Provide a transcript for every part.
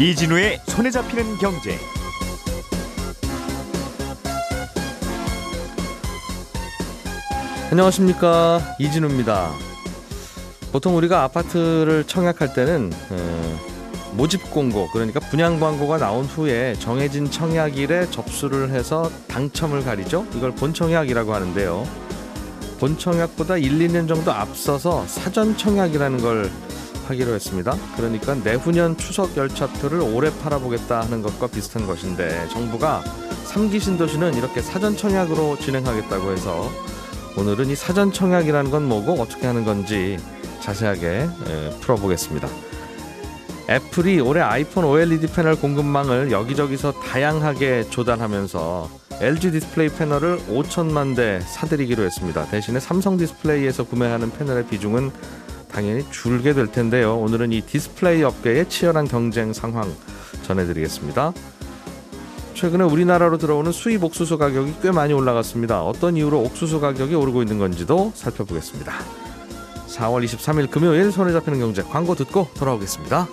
이진우의 손에 잡히는 경제. 안녕하십니까, 이진우입니다. 보통 우리가 아파트를 청약할 때는 모집 공고, 그러니까 분양 광고가 나온 후에 정해진 청약일에 접수를 해서 당첨을 가리죠. 이걸 본청약이라고 하는데요. 본청약보다 1, 2년 정도 앞서서 사전청약이라는 걸 하기로 했습니다. 그러니까 내후년 추석 열차표를 올해 팔아보겠다 하는 것과 비슷한 것인데, 정부가 3기 신도시는 이렇게 사전청약으로 진행하겠다고 해서 오늘은 이 사전청약이라는 건 뭐고 어떻게 하는 건지 자세하게 풀어보겠습니다. 애플이 올해 아이폰 OLED 패널 공급망을 여기저기서 다양하게 조달하면서 LG 디스플레이 패널을 5천만 대 사들이기로 했습니다. 대신에 삼성 디스플레이에서 구매하는 패널의 비중은 당연히 줄게 될 텐데요. 오늘은 이 디스플레이 업계의 치열한 경쟁 상황 전해드리겠습니다. 최근에 우리나라로 들어오는 수입 옥수수 가격이 꽤 많이 올라갔습니다. 어떤 이유로 옥수수 가격이 오르고 있는 건지도 살펴보겠습니다. 4월 23일 금요일 손에 잡히는 경제, 광고 듣고 돌아오겠습니다.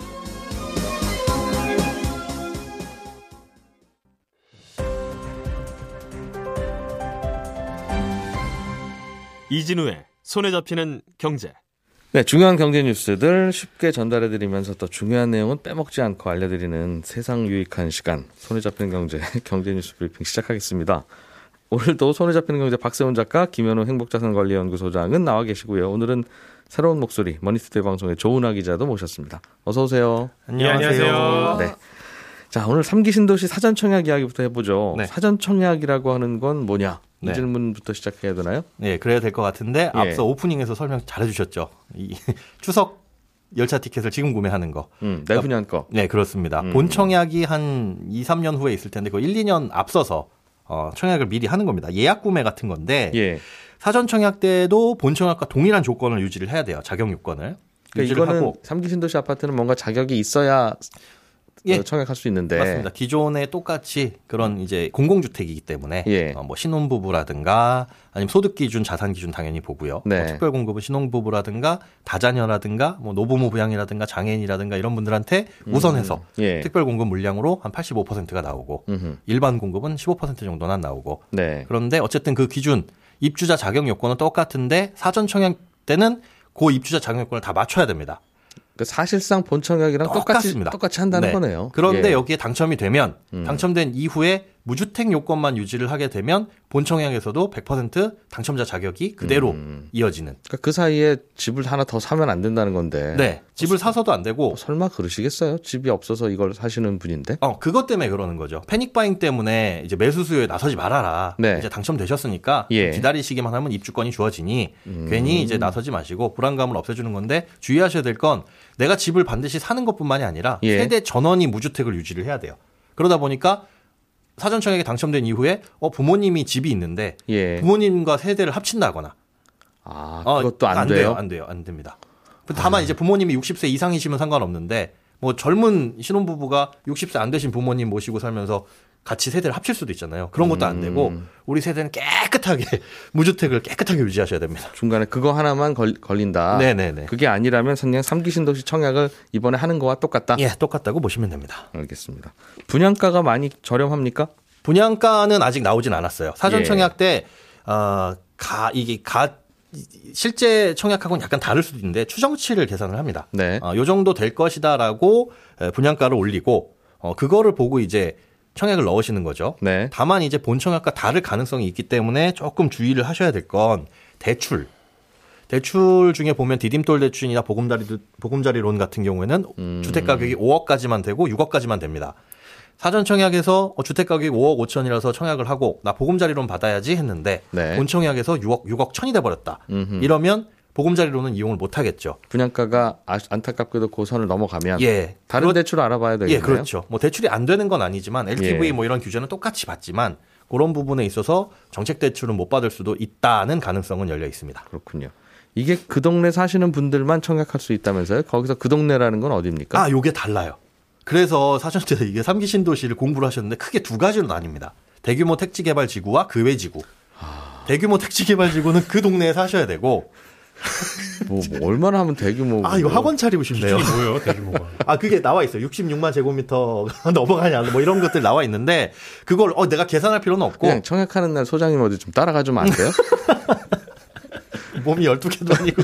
이진우의 손에 잡히는 경제. 네, 중요한 경제 뉴스들 쉽게 전달해드리면서 또 중요한 내용은 빼먹지 않고 알려드리는 세상 유익한 시간, 손에 잡히는 경제, 경제 뉴스 브리핑 시작하겠습니다. 오늘도 손에 잡히는 경제 박세훈 작가, 김현우 행복자산관리연구소장은 나와 계시고요. 오늘은 새로운 목소리, 머니스테이 방송의 조은아 기자도 모셨습니다. 어서 오세요. 안녕하세요. 네. 자, 오늘 3기 신도시 사전청약 이야기부터 해보죠. 네. 사전청약이라고 하는 건 뭐냐? 이 질문부터 시작해야 되나요? 네, 그래야 될 것 같은데, 앞서 오프닝에서 설명 잘 해주셨죠. 이 추석 열차 티켓을 지금 구매하는 거. 내후년 거. 네, 그렇습니다. 본청약이 한 2, 3년 후에 있을 텐데, 그 1, 2년 앞서서 청약을 미리 하는 겁니다. 예약 구매 같은 건데, 예. 사전청약 때도 본청약과 동일한 조건을 유지를 해야 돼요. 자격 요건을. 그러니까 이거는 하고. 3기 신도시 아파트는 뭔가 자격이 있어야 예. 청약할 수 있는데. 맞습니다. 기존에 똑같이 그런 이제 공공주택이기 때문에 예. 뭐 신혼부부라든가 아니면 소득기준, 자산기준 당연히 보고요. 네. 뭐 특별공급은 신혼부부라든가 다자녀라든가 뭐 노부모부양이라든가 장애인이라든가 이런 분들한테 우선해서 예. 특별공급 물량으로 한 85%가 나오고 일반 공급은 15% 정도는 나오고 네. 그런데 어쨌든 그 기준 입주자 자격 요건은 똑같은데 사전청약 때는 그 입주자 자격 요건을 다 맞춰야 됩니다. 사실상 본청약이랑 똑같이 한다는 네. 거네요. 그런데 예. 여기에 당첨이 되면 당첨된 이후에 무주택 요건만 유지를 하게 되면 본청약에서도 100% 당첨자 자격이 그대로 이어지는. 그러니까 그 사이에 집을 하나 더 사면 안 된다는 건데. 네. 집을 사서도 안 되고. 설마 그러시겠어요? 집이 없어서 이걸 사시는 분인데. 그것 때문에 그러는 거죠. 패닉바잉 때문에 이제 매수 수요에 나서지 말아라. 네. 이제 당첨되셨으니까 예. 기다리시기만 하면 입주권이 주어지니 괜히 이제 나서지 마시고 불안감을 없애주는 건데, 주의하셔야 될 건 내가 집을 반드시 사는 것뿐만이 아니라 예. 세대 전원이 무주택을 유지를 해야 돼요. 그러다 보니까 사전청약에 당첨된 이후에 부모님이 집이 있는데 예. 부모님과 세대를 합친다거나. 아, 그것도 안 돼요? 안 됩니다. 다만 이제 부모님이 60세 이상이시면 상관없는데, 뭐 젊은 신혼부부가 60세 안 되신 부모님 모시고 살면서 같이 세대를 합칠 수도 있잖아요. 그런 것도 안 되고, 우리 세대는 깨끗하게 무주택을 깨끗하게 유지하셔야 됩니다. 중간에 그거 하나만 걸린다. 네네네. 그게 아니라면 그냥 3기 신도시 청약을 이번에 하는 거와 똑같다. 예, 똑같다고 보시면 됩니다. 알겠습니다. 분양가가 많이 저렴합니까? 분양가는 아직 나오진 않았어요. 사전 청약 때 실제 청약하고는 약간 다를 수도 있는데 추정치를 계산을 합니다. 네. 요 정도 될 것이다라고 분양가를 올리고 그거를 보고 이제 청약을 넣으시는 거죠. 네. 다만 이제 본청약과 다를 가능성이 있기 때문에 조금 주의를 하셔야 될 건 대출 중에 보면 디딤돌 대출이나 보금자리론 같은 경우에는 주택가격이 5억까지만 되고 6억까지만 됩니다. 사전청약에서 주택가격이 5억 5천이라서 청약을 하고 나 보금자리론 받아야지 했는데 네. 본청약에서 6억 1천이 돼버렸다. 이러면 보금자리론은 이용을 못하겠죠. 분양가가 안타깝게도 고선을 넘어가면 예. 다른 대출을 알아봐야 되겠네요. 예, 그렇죠. 뭐 대출이 안 되는 건 아니지만 LTV 예. 뭐 이런 규제는 똑같이 받지만 그런 부분에 있어서 정책 대출은 못 받을 수도 있다는 가능성은 열려 있습니다. 그렇군요. 이게 그 동네 사시는 분들만 청약할 수 있다면서요? 거기서 그 동네라는 건 어디입니까? 요게 달라요. 그래서 사전에 이게 3기 신도시를 공부를 하셨는데 크게 두 가지로 나뉩니다. 대규모 택지개발지구와 그 외지구. 대규모 택지개발지구는 그 동네에 사셔야 되고 뭐 얼마나 하면 대규모. 아, 이거 학원 차리고 싶네요. 뭐예요, 대규모가? 아, 그게 나와 있어요. 66만 제곱미터가 넘어가냐, 뭐 이런 것들 나와 있는데 그걸 내가 계산할 필요는 없고. 그냥 청약하는 날 소장님 어디 좀 따라가 주면 안 돼요? 몸이 12개도 아니고.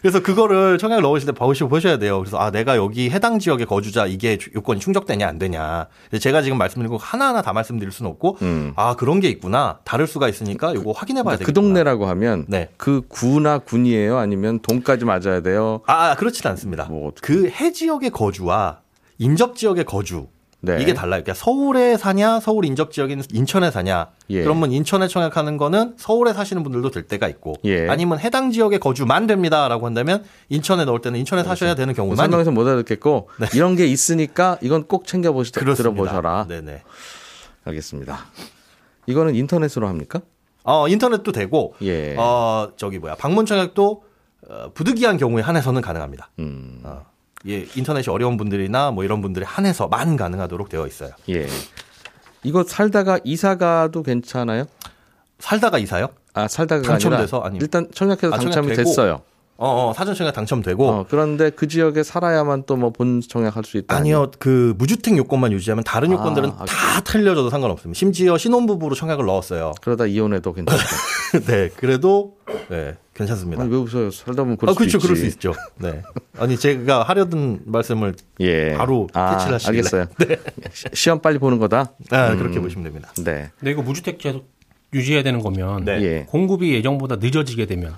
그래서 그거를 청약을 넣으실 때 보셔야 돼요. 그래서 아, 내가 여기 해당 지역의 거주자, 이게 요건이 충족되냐 안 되냐. 제가 지금 말씀드린 거 하나하나 다 말씀드릴 수는 없고 아, 그런 게 있구나. 다를 수가 있으니까 요거 확인해 봐야 되겠구나. 그 동네라고 하면 네. 그 구나 군이에요? 아니면 동까지 맞아야 돼요? 아, 그렇진 않습니다. 뭐 그 해 지역의 거주와 인접 지역의 거주. 네. 이게 달라요. 그러니까 서울에 사냐, 서울 인접 지역인 인천에 사냐. 예. 그러면 인천에 청약하는 거는 서울에 사시는 분들도 될 때가 있고, 예. 아니면 해당 지역의 거주만 됩니다라고 한다면 인천에 넣을 때는 인천에 사셔야 되는 경우만. 설명에서 못 알아듣겠고 네. 이런 게 있으니까 이건 꼭 챙겨 들어보셔라. 네네. 알겠습니다. 이거는 인터넷으로 합니까? 인터넷도 되고, 예. 방문 청약도 부득이한 경우에 한해서는 가능합니다. 예, 인터넷이 어려운 분들이나 뭐 이런 분들에 한해서만 가능하도록 되어 있어요. 예. 이거 살다가 이사가도 괜찮아요? 살다가 이사요? 아, 살다가 당첨돼서 아니라 일단 청약해서 당첨이 됐어요. 사전 청약 당첨되고. 그런데 그 지역에 살아야만 또 뭐 본 청약할 수 있다. 아니요, 그 무주택 요건만 유지하면 다른 요건들은 다 틀려져도 상관없습니다. 심지어 신혼부부로 청약을 넣었어요. 그러다 이혼해도 괜찮죠. 네, 그래도 네, 괜찮습니다. 왜 웃어요? 살다 보면 그럴 수 있죠. 그럴 수 있죠. 네. 아니 제가 하려던 말씀을 예. 바로 캐치를 하시길래. 알겠어요. 네. 시험 빨리 보는 거다. 그렇게 보시면 됩니다. 네. 근데 이거 무주택 계속 유지해야 되는 거면 네. 공급이 예정보다 늦어지게 되면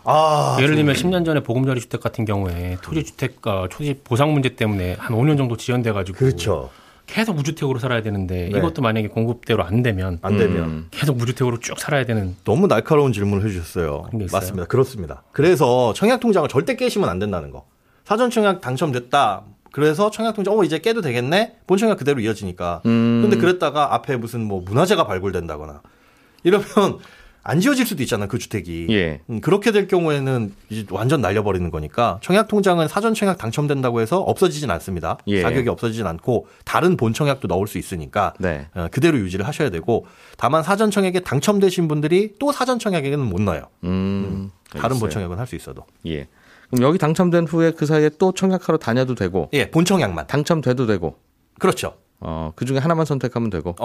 예를 들면 10년 전에 보금자리 주택 같은 경우에 토지주택과 토지 보상 문제 때문에 한 5년 정도 지연돼가지고 그렇죠. 계속 무주택으로 살아야 되는데 네. 이것도 만약에 공급대로 안 되면 계속 무주택으로 쭉 살아야 되는. 너무 날카로운 질문을 해주셨어요. 맞습니다. 그렇습니다. 그래서 청약통장을 절대 깨시면 안 된다는 거. 사전청약 당첨됐다. 그래서 청약통장 이제 깨도 되겠네. 본청약 그대로 이어지니까. 그런데 그랬다가 앞에 무슨 뭐 문화재가 발굴된다거나. 이러면 안 지어질 수도 있잖아, 그 주택이. 예. 그렇게 될 경우에는 이제 완전 날려버리는 거니까 청약통장은 사전청약 당첨된다고 해서 없어지진 않습니다. 예. 자격이 없어지진 않고 다른 본청약도 넣을 수 있으니까 네. 그대로 유지를 하셔야 되고 다만 사전청약에 당첨되신 분들이 또 사전청약에는 못 넣어요. 다른 본청약은 할 수 있어도. 예. 그럼 여기 당첨된 후에 그 사이에 또 청약하러 다녀도 되고. 예, 본청약만. 당첨돼도 되고. 그렇죠. 그 중에 하나만 선택하면 되고.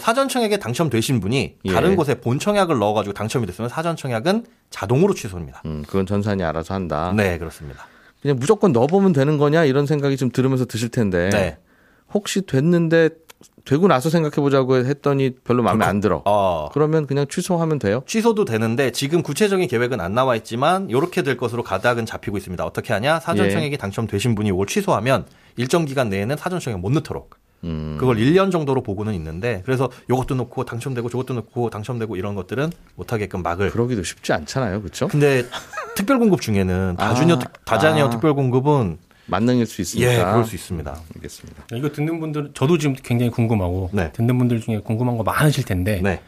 사전청약에 당첨되신 분이 예. 다른 곳에 본청약을 넣어가지고 당첨이 됐으면 사전청약은 자동으로 취소입니다. 그건 전산이 알아서 한다. 네, 그렇습니다. 그냥 무조건 넣어보면 되는 거냐 이런 생각이 좀 들으면서 드실 텐데 네. 혹시 됐는데 되고 나서 생각해보자고 했더니 별로 마음에 안 들어. 그러면 그냥 취소하면 돼요? 취소도 되는데 지금 구체적인 계획은 안 나와 있지만 이렇게 될 것으로 가닥은 잡히고 있습니다. 어떻게 하냐? 사전청약에 예. 당첨되신 분이 이걸 취소하면 일정 기간 내에는 사전청약 못 넣도록. 그걸 1년 정도로 보고는 있는데 그래서 이것도 놓고 당첨되고 저것도 놓고 당첨되고 이런 것들은 못하게끔 막을. 그러기도 쉽지 않잖아요. 그렇죠? 근데 특별공급 중에는 다자녀 특별공급은 만능일 수 있습니다. 예, 그럴 수 있습니다. 알겠습니다. 이거 듣는 분들 저도 지금 굉장히 궁금하고 네. 듣는 분들 중에 궁금한 거 많으실 텐데 네.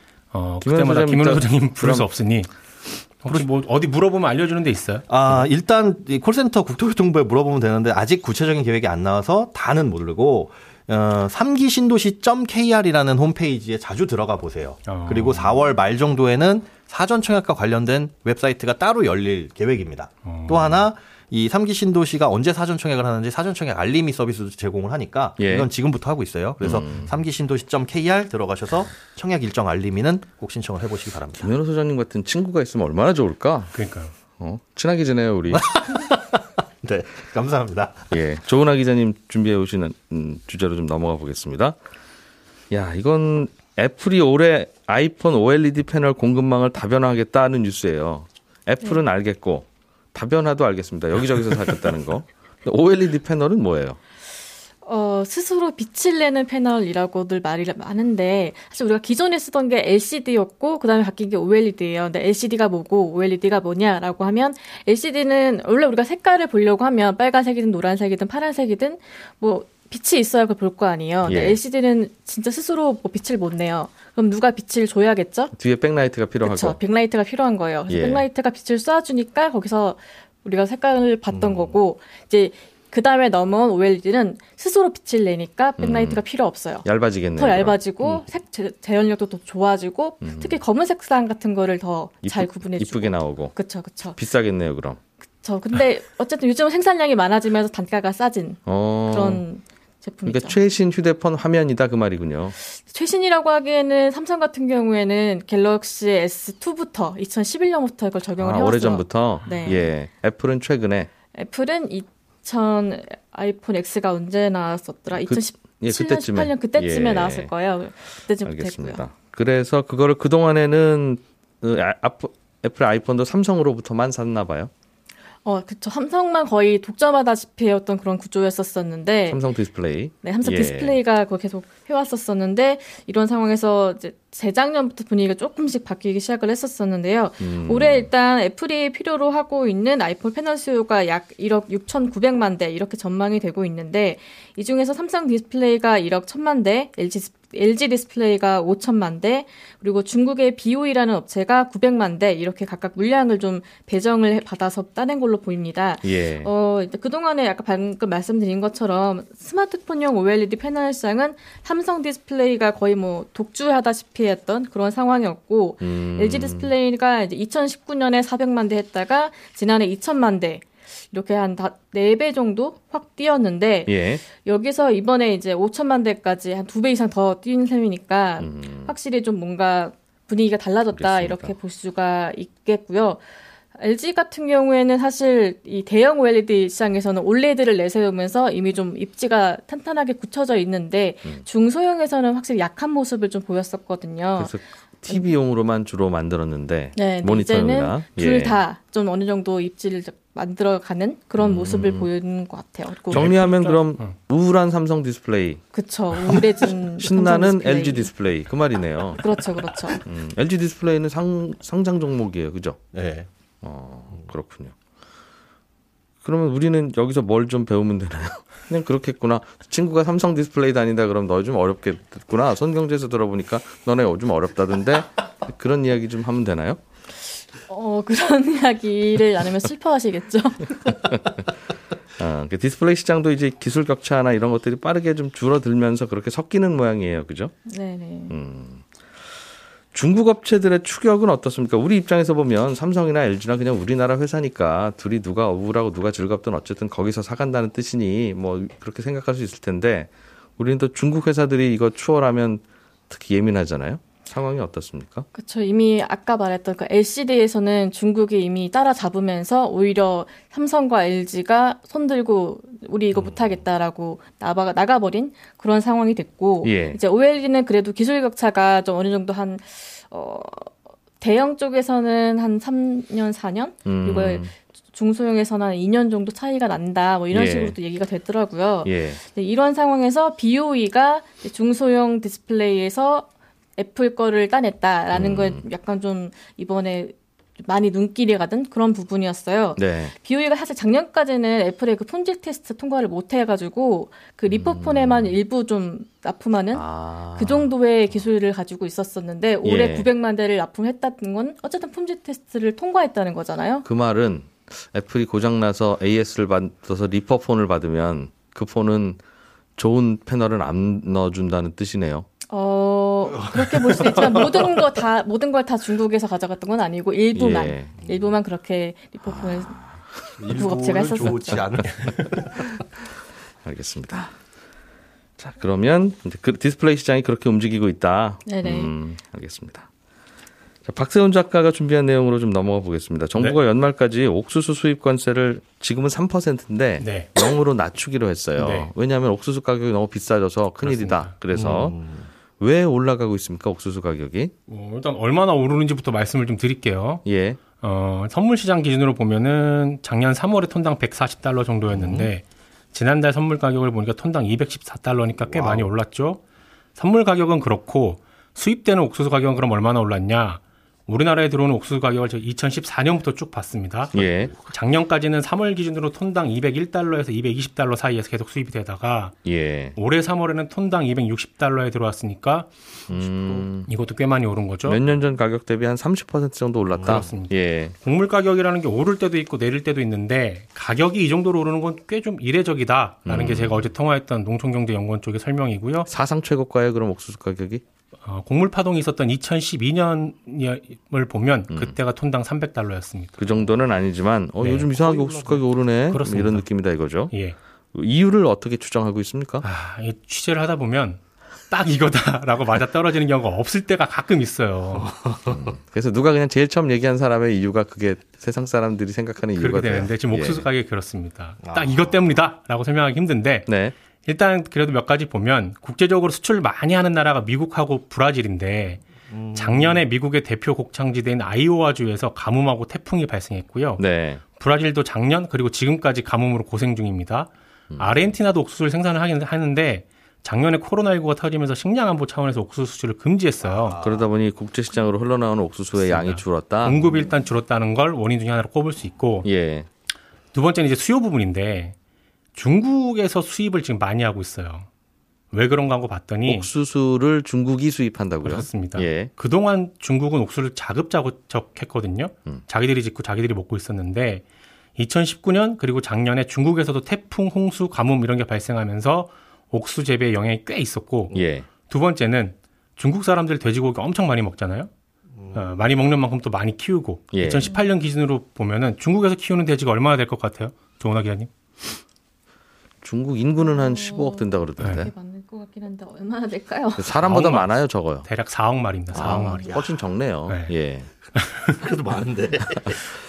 그때마다 김현우 소장님 부를 수 없으니 혹시 뭐 어디 물어보면 알려주는 데 있어요? 일단 이 콜센터 국토교통부에 물어보면 되는데 아직 구체적인 계획이 안 나와서 다는 모르고 3기신도시.kr이라는 홈페이지에 자주 들어가 보세요. 그리고 4월 말 정도에는 사전청약과 관련된 웹사이트가 따로 열릴 계획입니다. 또 하나 이 3기 신도시가 언제 사전청약을 하는지 사전청약 알림이 서비스도 제공을 하니까 예. 이건 지금부터 하고 있어요. 그래서 3기신도시.kr 들어가셔서 청약 일정 알림이는 꼭 신청을 해보시기 바랍니다. 김현우 소장님 같은 친구가 있으면 얼마나 좋을까? 그러니까요. 친하게 지내요 우리. 네, 감사합니다. 예, 조은아 기자님 준비해 오시는 주제로 좀 넘어가 보겠습니다. 야, 이건 애플이 올해 아이폰 OLED 패널 공급망을 다변화하겠다는 뉴스예요. 애플은 알겠고 다변화도 알겠습니다. 여기저기서 사겠다는 거. OLED 패널은 뭐예요? 스스로 빛을 내는 패널이라고들 말이 많은데 사실 우리가 기존에 쓰던 게 LCD였고 그다음에 바뀐 게 OLED예요. 근데 LCD가 뭐고 OLED가 뭐냐라고 하면 LCD는 원래 우리가 색깔을 보려고 하면 빨간색이든 노란색이든 파란색이든 뭐 빛이 있어야 그걸 볼 거 아니에요. 근데 예. LCD는 진짜 스스로 뭐 빛을 못 내요. 그럼 누가 빛을 줘야겠죠? 뒤에 백라이트가 필요하고. 그렇죠. 백라이트가 필요한 거예요. 그래서 예. 백라이트가 빛을 쏴주니까 거기서 우리가 색깔을 봤던 거고 이제 그 다음에 넘어온 OLED는 스스로 빛을 내니까 백라이트가 필요 없어요. 얇아지겠네요. 더 얇아지고 재현력도 더 좋아지고 특히 검은 색상 같은 거를 더 잘 구분해주고. 이쁘게 나오고. 그렇죠. 비싸겠네요 그럼. 그렇죠. 근데 어쨌든 요즘은 생산량이 많아지면서 단가가 싸진 그런 제품이죠. 그러니까 최신 휴대폰 화면이다 그 말이군요. 최신이라고 하기에는 삼성 같은 경우에는 갤럭시 S2부터 2011년부터 이걸 적용을 해왔어요. 오래전부터? 네. 예. 애플은 최근에? 애플은 2000 아이폰 X가 언제 나왔었더라? 2017년, 18년 그때쯤에 나왔을 거예요. 그때쯤부터 알겠습니다. 됐고요. 그래서 그거를 그동안에는 애플 아이폰도 삼성으로부터만 샀나 봐요. 그렇죠. 삼성만 거의 독점하다시피 해왔던 그런 구조였었었는데 삼성 디스플레이. 네, 삼성 디스플레이가 그거 계속 해왔었었는데 이런 상황에서 이제 재작년부터 분위기가 조금씩 바뀌기 시작을 했었었는데요. 올해 일단 애플이 필요로 하고 있는 아이폰 패널 수요가 약 1억 6,900만 대 이렇게 전망이 되고 있는데 이 중에서 삼성 디스플레이가 1억 1,000만 대, LG 디스플레이가 5,000만 대, 그리고 중국의 BOE라는 업체가 900만 대 이렇게 각각 물량을 좀 배정을 받아서 따낸 걸로 보입니다. 예. 그동안에 아까 방금 말씀드린 것처럼 스마트폰용 OLED 패널 시장은 삼성 디스플레이가 거의 뭐 독주하다시피 했던 그런 상황이었고 LG 디스플레이가 이제 2019년에 400만 대 했다가 지난해 2,000만 대 이렇게 한 4배 정도 확 뛰었는데 여기서 이번에 이제 5천만 대까지 한 2배 이상 더 뛴 셈이니까 확실히 좀 뭔가 분위기가 달라졌다 그렇습니까? 이렇게 볼 수가 있겠고요. LG 같은 경우에는 사실 이 대형 OLED 시장에서는 올레드를 내세우면서 이미 좀 입지가 탄탄하게 굳혀져 있는데 중소형에서는 확실히 약한 모습을 좀 보였었거든요. 그래서 TV용으로만 주로 만들었는데 모니터용이나 둘 다 좀 어느 정도 입지를 만들어가는 그런 모습을 보이는 것 같아요. 정리하면 그럼 우울한 삼성 디스플레이. 그렇죠. 우울해진 신나는 디스플레이. LG 디스플레이. 그 말이네요. 그렇죠. 그렇죠. LG 디스플레이는 상장 종목이에요. 그죠? 네. 그렇군요. 그러면 우리는 여기서 뭘 좀 배우면 되나요? 그냥 그렇겠구나. 친구가 삼성 디스플레이 다닌다 그럼 너 좀 어렵겠구나. 손경제에서 들어보니까 너네 요즘 어렵다던데 그런 이야기 좀 하면 되나요? 그런 이야기를 안 하면 슬퍼하시겠죠. 그 디스플레이 시장도 이제 기술 격차나 이런 것들이 빠르게 좀 줄어들면서 그렇게 섞이는 모양이에요, 그죠? 네네. 중국 업체들의 추격은 어떻습니까? 우리 입장에서 보면 삼성이나 LG나 그냥 우리나라 회사니까 둘이 누가 우울하고 누가 즐겁든 어쨌든 거기서 사간다는 뜻이니 뭐 그렇게 생각할 수 있을 텐데 우리는 또 중국 회사들이 이거 추월하면 특히 예민하잖아요. 상황이 어떻습니까? 그렇죠. 이미 아까 말했던 그 LCD에서는 중국이 이미 따라잡으면서 오히려 삼성과 LG가 손들고 우리 이거 못하겠다라고 나가버린 그런 상황이 됐고 이제 OLED는 그래도 기술 격차가 좀 어느 정도 한 대형 쪽에서는 한 3년, 4년? 그리고 중소형에서는 한 2년 정도 차이가 난다. 뭐 이런 식으로도 얘기가 됐더라고요. 이런 상황에서 BOE가 중소형 디스플레이에서 애플 거를 따냈다라는 거에 약간 좀 이번에 많이 눈길이 가던 그런 부분이었어요. 네. BOE가 사실 작년까지는 애플의 그 품질 테스트 통과를 못 해가지고 그 리퍼폰에만 일부 좀 납품하는 그 정도의 기술을 가지고 있었었는데 올해 900만 대를 납품했다는 건 어쨌든 품질 테스트를 통과했다는 거잖아요. 그 말은 애플이 고장나서 AS를 받아서 리퍼폰을 받으면 그 폰은 좋은 패널은 안 넣어준다는 뜻이네요. 그렇게 볼 수 있지만 모든 걸 다 중국에서 가져갔던 건 아니고 일부만 그렇게 리퍼폰을 중국 업체가 했었어요. 알겠습니다. 자, 그러면 그 디스플레이 시장이 그렇게 움직이고 있다. 네네. 알겠습니다. 자, 박세훈 작가가 준비한 내용으로 좀 넘어가 보겠습니다. 정부가 연말까지 옥수수 수입 관세를 지금은 3%인데 0으로 낮추기로 했어요. 왜냐하면 옥수수 가격이 너무 비싸져서 큰일이다. 그래서 왜 올라가고 있습니까? 옥수수 가격이? 일단 얼마나 오르는지부터 말씀을 좀 드릴게요. 예. 선물시장 기준으로 보면은 작년 3월에 톤당 140달러 정도였는데 지난달 선물 가격을 보니까 톤당 214달러니까 꽤 많이 올랐죠. 선물 가격은 그렇고 수입되는 옥수수 가격은 그럼 얼마나 올랐냐? 우리나라에 들어오는 옥수수 가격을 2014년부터 쭉 봤습니다. 예. 작년까지는 3월 기준으로 톤당 201달러에서 220달러 사이에서 계속 수입이 되다가 올해 3월에는 톤당 260달러에 들어왔으니까 이것도 꽤 많이 오른 거죠. 몇 년 전 가격 대비 한 30% 정도 올랐다. 그렇습니다. 곡물 가격이라는 게 오를 때도 있고 내릴 때도 있는데 가격이 이 정도로 오르는 건 꽤 좀 이례적이다라는 게 제가 어제 통화했던 농촌경제연구원 쪽의 설명이고요. 사상 최고가예요, 그럼 옥수수 가격이? 곡물 파동이 있었던 2012년을 보면 그때가 톤당 $300였습니다. 그 정도는 아니지만 네. 요즘 이상하게 옥수수가격이 오르네. 그렇습니다. 이런 느낌이다 이거죠. 예. 이유를 어떻게 추정하고 있습니까? 취재를 하다 보면 딱 이거다라고 맞아떨어지는 경우가 없을 때가 가끔 있어요. 그래서 누가 그냥 제일 처음 얘기한 사람의 이유가 그게 세상 사람들이 생각하는 이유가 그렇게 되는데 지금 옥수수 가격이 그렇습니다. 딱 이것 때문이다라고 설명하기 힘든데 네. 일단 그래도 몇 가지 보면 국제적으로 수출을 많이 하는 나라가 미국하고 브라질인데 작년에 미국의 대표 곡창지대인 아이오와주에서 가뭄하고 태풍이 발생했고요. 네. 브라질도 작년 그리고 지금까지 가뭄으로 고생 중입니다. 아르헨티나도 옥수수를 생산을 하긴 하는데 작년에 코로나19가 터지면서 식량 안보 차원에서 옥수수 수출을 금지했어요. 그러다 보니 국제시장으로 흘러나오는 옥수수의 그렇습니다. 양이 줄었다. 공급이 일단 줄었다는 걸 원인 중에 하나로 꼽을 수 있고 예. 두 번째는 이제 수요 부분인데 중국에서 수입을 지금 많이 하고 있어요. 왜 그런가 하고 봤더니 옥수수를 중국이 수입한다고요? 그렇습니다. 예. 그동안 중국은 옥수수를 자급자족 했거든요. 자기들이 짓고 자기들이 먹고 있었는데 2019년 그리고 작년에 중국에서도 태풍, 홍수, 가뭄 이런 게 발생하면서 옥수 재배에 영향이 꽤 있었고 예. 두 번째는 중국 사람들 돼지고기 엄청 많이 먹잖아요. 많이 먹는 만큼 또 많이 키우고 예. 2018년 기준으로 보면은 중국에서 키우는 돼지가 얼마나 될 것 같아요? 조은아 기자님. 중국 인구는 한 15억 된다 그러던데. 네. 맞는 것 같긴 한데 얼마나 될까요? 사람보다 많아요, 적어요. 대략 4억 마리입니다. 4억 마리. 훨씬 적네요. 네. 예. 그래도 많은데.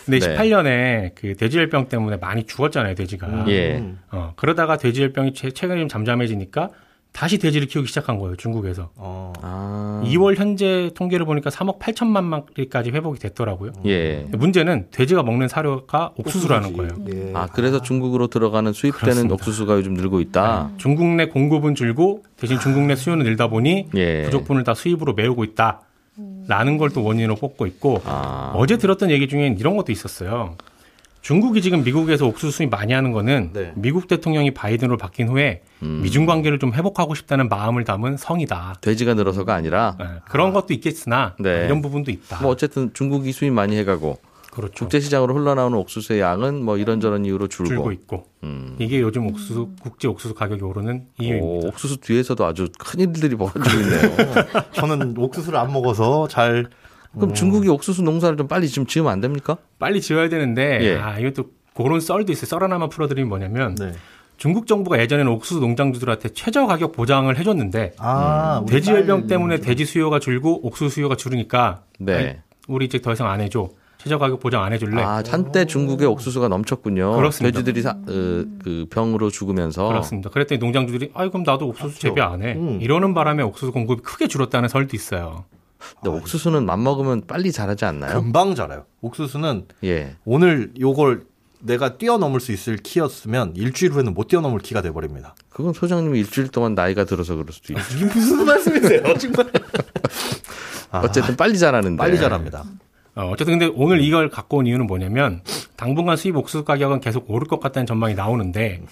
근데 네. 18년에 그 돼지열병 때문에 많이 죽었잖아요, 돼지가. 예. 그러다가 돼지열병이 최근에 좀 잠잠해지니까 다시 돼지를 키우기 시작한 거예요, 중국에서. 2월 현재 통계를 보니까 3억 8천만 마리까지 회복이 됐더라고요. 예. 문제는 돼지가 먹는 사료가 옥수수라는 거예요. 예. 그래서 중국으로 들어가는 수입되는 그렇습니다. 옥수수가 요즘 늘고 있다. 네. 중국 내 공급은 줄고 대신 중국 내 수요는 늘다 보니 예. 부족분을 다 수입으로 메우고 있다라는 걸 또 원인으로 꼽고 있고 어제 들었던 얘기 중엔 이런 것도 있었어요. 중국이 지금 미국에서 옥수수 수입 많이 하는 거는 네. 미국 대통령이 바이든으로 바뀐 후에 미중 관계를 좀 회복하고 싶다는 마음을 담은 성이다. 돼지가 늘어서가 아니라 네, 그런 것도 있겠으나 네. 이런 부분도 있다. 뭐 어쨌든 중국이 수입 많이 해가고 그렇죠. 국제시장으로 흘러나오는 옥수수의 양은 뭐 이런저런 이유로 줄고 있고 이게 요즘 옥수수 국제 옥수수 가격이 오르는 이유입니다. 옥수수 뒤에서도 아주 큰 일들이 벌어지고 있네요. 저는 옥수수를 안 먹어서 잘. 그럼 중국이 옥수수 농사를 좀 빨리 지금 지으면 안 됩니까? 빨리 지어야 되는데 예. 이것도 그런 썰도 있어요. 썰 하나만 풀어드리면 뭐냐면 네. 중국 정부가 예전에는 옥수수 농장주들한테 최저 가격 보장을 해줬는데 돼지열병 때문에 돼지 수요가 줄고 옥수수 수요가 줄으니까 네. 우리 이제 더 이상 안 해줘. 최저 가격 보장 안 해줄래? 한때 중국의 옥수수가 넘쳤군요. 그렇습니다. 돼지들이 그 병으로 죽으면서. 그렇습니다. 그랬더니 농장주들이 그럼 나도 옥수수 재배 안 해. 이러는 바람에 옥수수 공급이 크게 줄었다는 썰도 있어요. 근데 옥수수는 맘먹으면 빨리 자라지 않나요? 금방 자라요. 옥수수는 예. 오늘 요걸 내가 뛰어넘을 수 있을 키였으면 일주일 후에는 못 뛰어넘을 키가 돼버립니다. 그건 소장님이 일주일 동안 나이가 들어서 그럴 수도 있죠. 무슨 말씀이세요? 정말. 어쨌든 빨리 자라는데. 빨리 자랍니다. 어쨌든 근데 오늘 이걸 갖고 온 이유는 뭐냐면 당분간 수입 옥수수 가격은 계속 오를 것 같다는 전망이 나오는데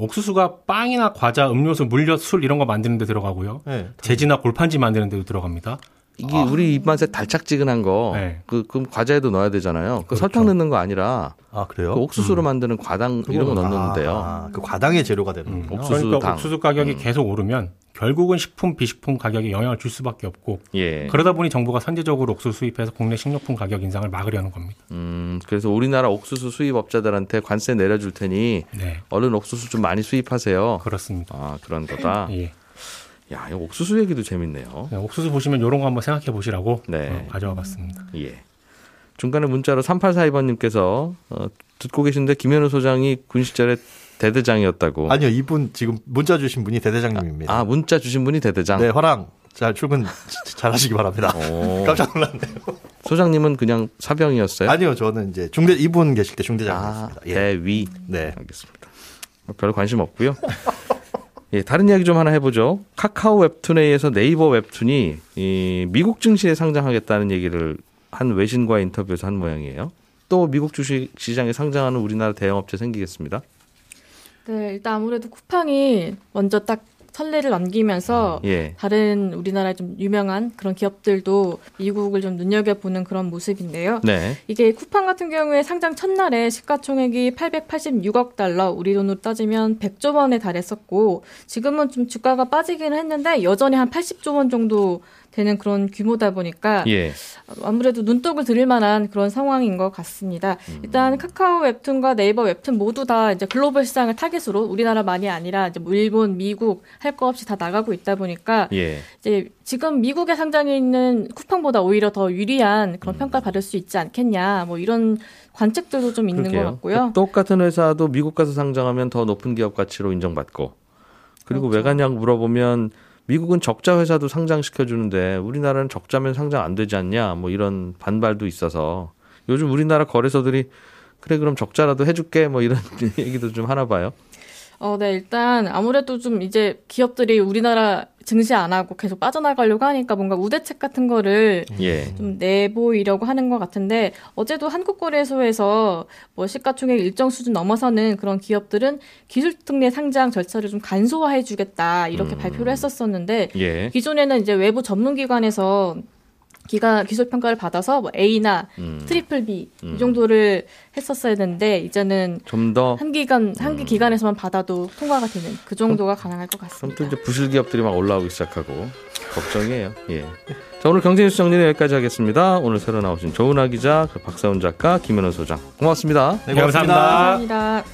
옥수수가 빵이나 과자, 음료수, 물엿, 술 이런 거 만드는 데 들어가고요. 네. 제지나 골판지 만드는 데도 들어갑니다. 이게 우리 입맛에 달짝지근한 거 네. 그럼 과자에도 넣어야 되잖아요. 그렇죠. 설탕 넣는 거 아니라 그래요? 그 옥수수로 만드는 과당 이런 거 넣는데요. 그 과당의 재료가 되는 옥수수 그러니까 옥수수 가격이 계속 오르면 결국은 식품, 비식품 가격에 영향을 줄 수밖에 없고 예. 그러다 보니 정부가 선제적으로 옥수수 수입해서 국내 식료품 가격 인상을 막으려는 겁니다. 그래서 우리나라 옥수수 수입업자들한테 관세 내려줄 테니 네. 얼른 옥수수 좀 많이 수입하세요. 그렇습니다. 그런 거다. 예. 야, 이 옥수수 얘기도 재밌네요. 네, 옥수수 보시면 이런 거 한번 생각해 보시라고 네. 가져와 봤습니다. 예. 중간에 문자로 3842번님께서 듣고 계신데 김현우 소장이 군 시절에 대대장이었다고. 아니요. 이분 지금 문자 주신 분이 대대장님입니다. 문자 주신 분이 대대장. 네. 화랑 잘 출근 잘하시기 바랍니다. 깜짝 놀랐네요. 소장님은 그냥 사병이었어요? 아니요. 저는 이제 이분 계실 때 중대장이었습니다. 예. 대위. 네. 알겠습니다. 별 관심 없고요. 예, 다른 이야기 좀 하나 해보죠. 카카오 웹툰에 의해서 네이버 웹툰이 미국 증시에 상장하겠다는 얘기를 한 외신과의 인터뷰에서 한 모양이에요. 또 미국 주식시장에 상장하는 우리나라 대형업체 생기겠습니다. 네, 일단 아무래도 쿠팡이 먼저 딱 선례를 남기면서 예. 다른 우리나라의 좀 유명한 그런 기업들도 미국을 좀 눈여겨보는 그런 모습인데요. 네. 이게 쿠팡 같은 경우에 상장 첫날에 시가총액이 886억 달러, 우리 돈으로 따지면 100조 원에 달했었고 지금은 좀 주가가 빠지기는 했는데 여전히 한 80조 원 정도 되는 그런 규모다 보니까 예. 아무래도 눈독을 들일 만한 그런 상황인 것 같습니다. 일단 카카오 웹툰과 네이버 웹툰 모두 다 이제 글로벌 시장을 타겟으로 우리나라만이 아니라 이제 뭐 일본, 미국 할 거 없이 다 나가고 있다 보니까 예. 이제 지금 미국에 상장해 있는 쿠팡보다 오히려 더 유리한 그런 평가를 받을 수 있지 않겠냐 뭐 이런 관측들도 좀 있는 그러게요. 것 같고요. 똑같은 회사도 미국 가서 상장하면 더 높은 기업 가치로 인정받고 그리고 그렇죠. 왜 가냐고 물어보면 미국은 적자 회사도 상장시켜주는데 우리나라는 적자면 상장 안 되지 않냐 뭐 이런 반발도 있어서 요즘 우리나라 거래소들이 그래 그럼 적자라도 해줄게 뭐 이런 얘기도 좀 하나 봐요. 네 일단 아무래도 좀 이제 기업들이 우리나라 증시 안 하고 계속 빠져나가려고 하니까 뭔가 우대책 같은 거를 예. 좀 내보이려고 하는 것 같은데 어제도 한국거래소에서 뭐 시가총액 일정 수준 넘어서는 그런 기업들은 기술특례 상장 절차를 좀 간소화해주겠다 이렇게 발표를 했었었는데 예. 기존에는 이제 외부 전문기관에서 기술평가를 받아서 뭐 A나 트리플 B 이 정도를 했었어야 했는데 이제는 좀 더 한기 기관에서만 받아도 통과가 되는 그 정도가 가능할 것 같습니다. 그럼 또 이제 부실 기업들이 막 올라오기 시작하고 걱정이에요. 예. 자 오늘 경제뉴스 정리는 여기까지 하겠습니다. 오늘 새로 나오신 조은아 기자, 박세훈 작가, 김현우 소장 고맙습니다. 네, 고맙습니다. 감사합니다.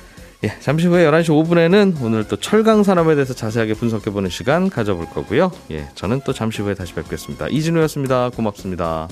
예, 잠시 후에 11시 5분에는 오늘 또 철강 산업에 대해서 자세하게 분석해보는 시간 가져볼 거고요. 예, 저는 또 잠시 후에 다시 뵙겠습니다. 이진우였습니다. 고맙습니다.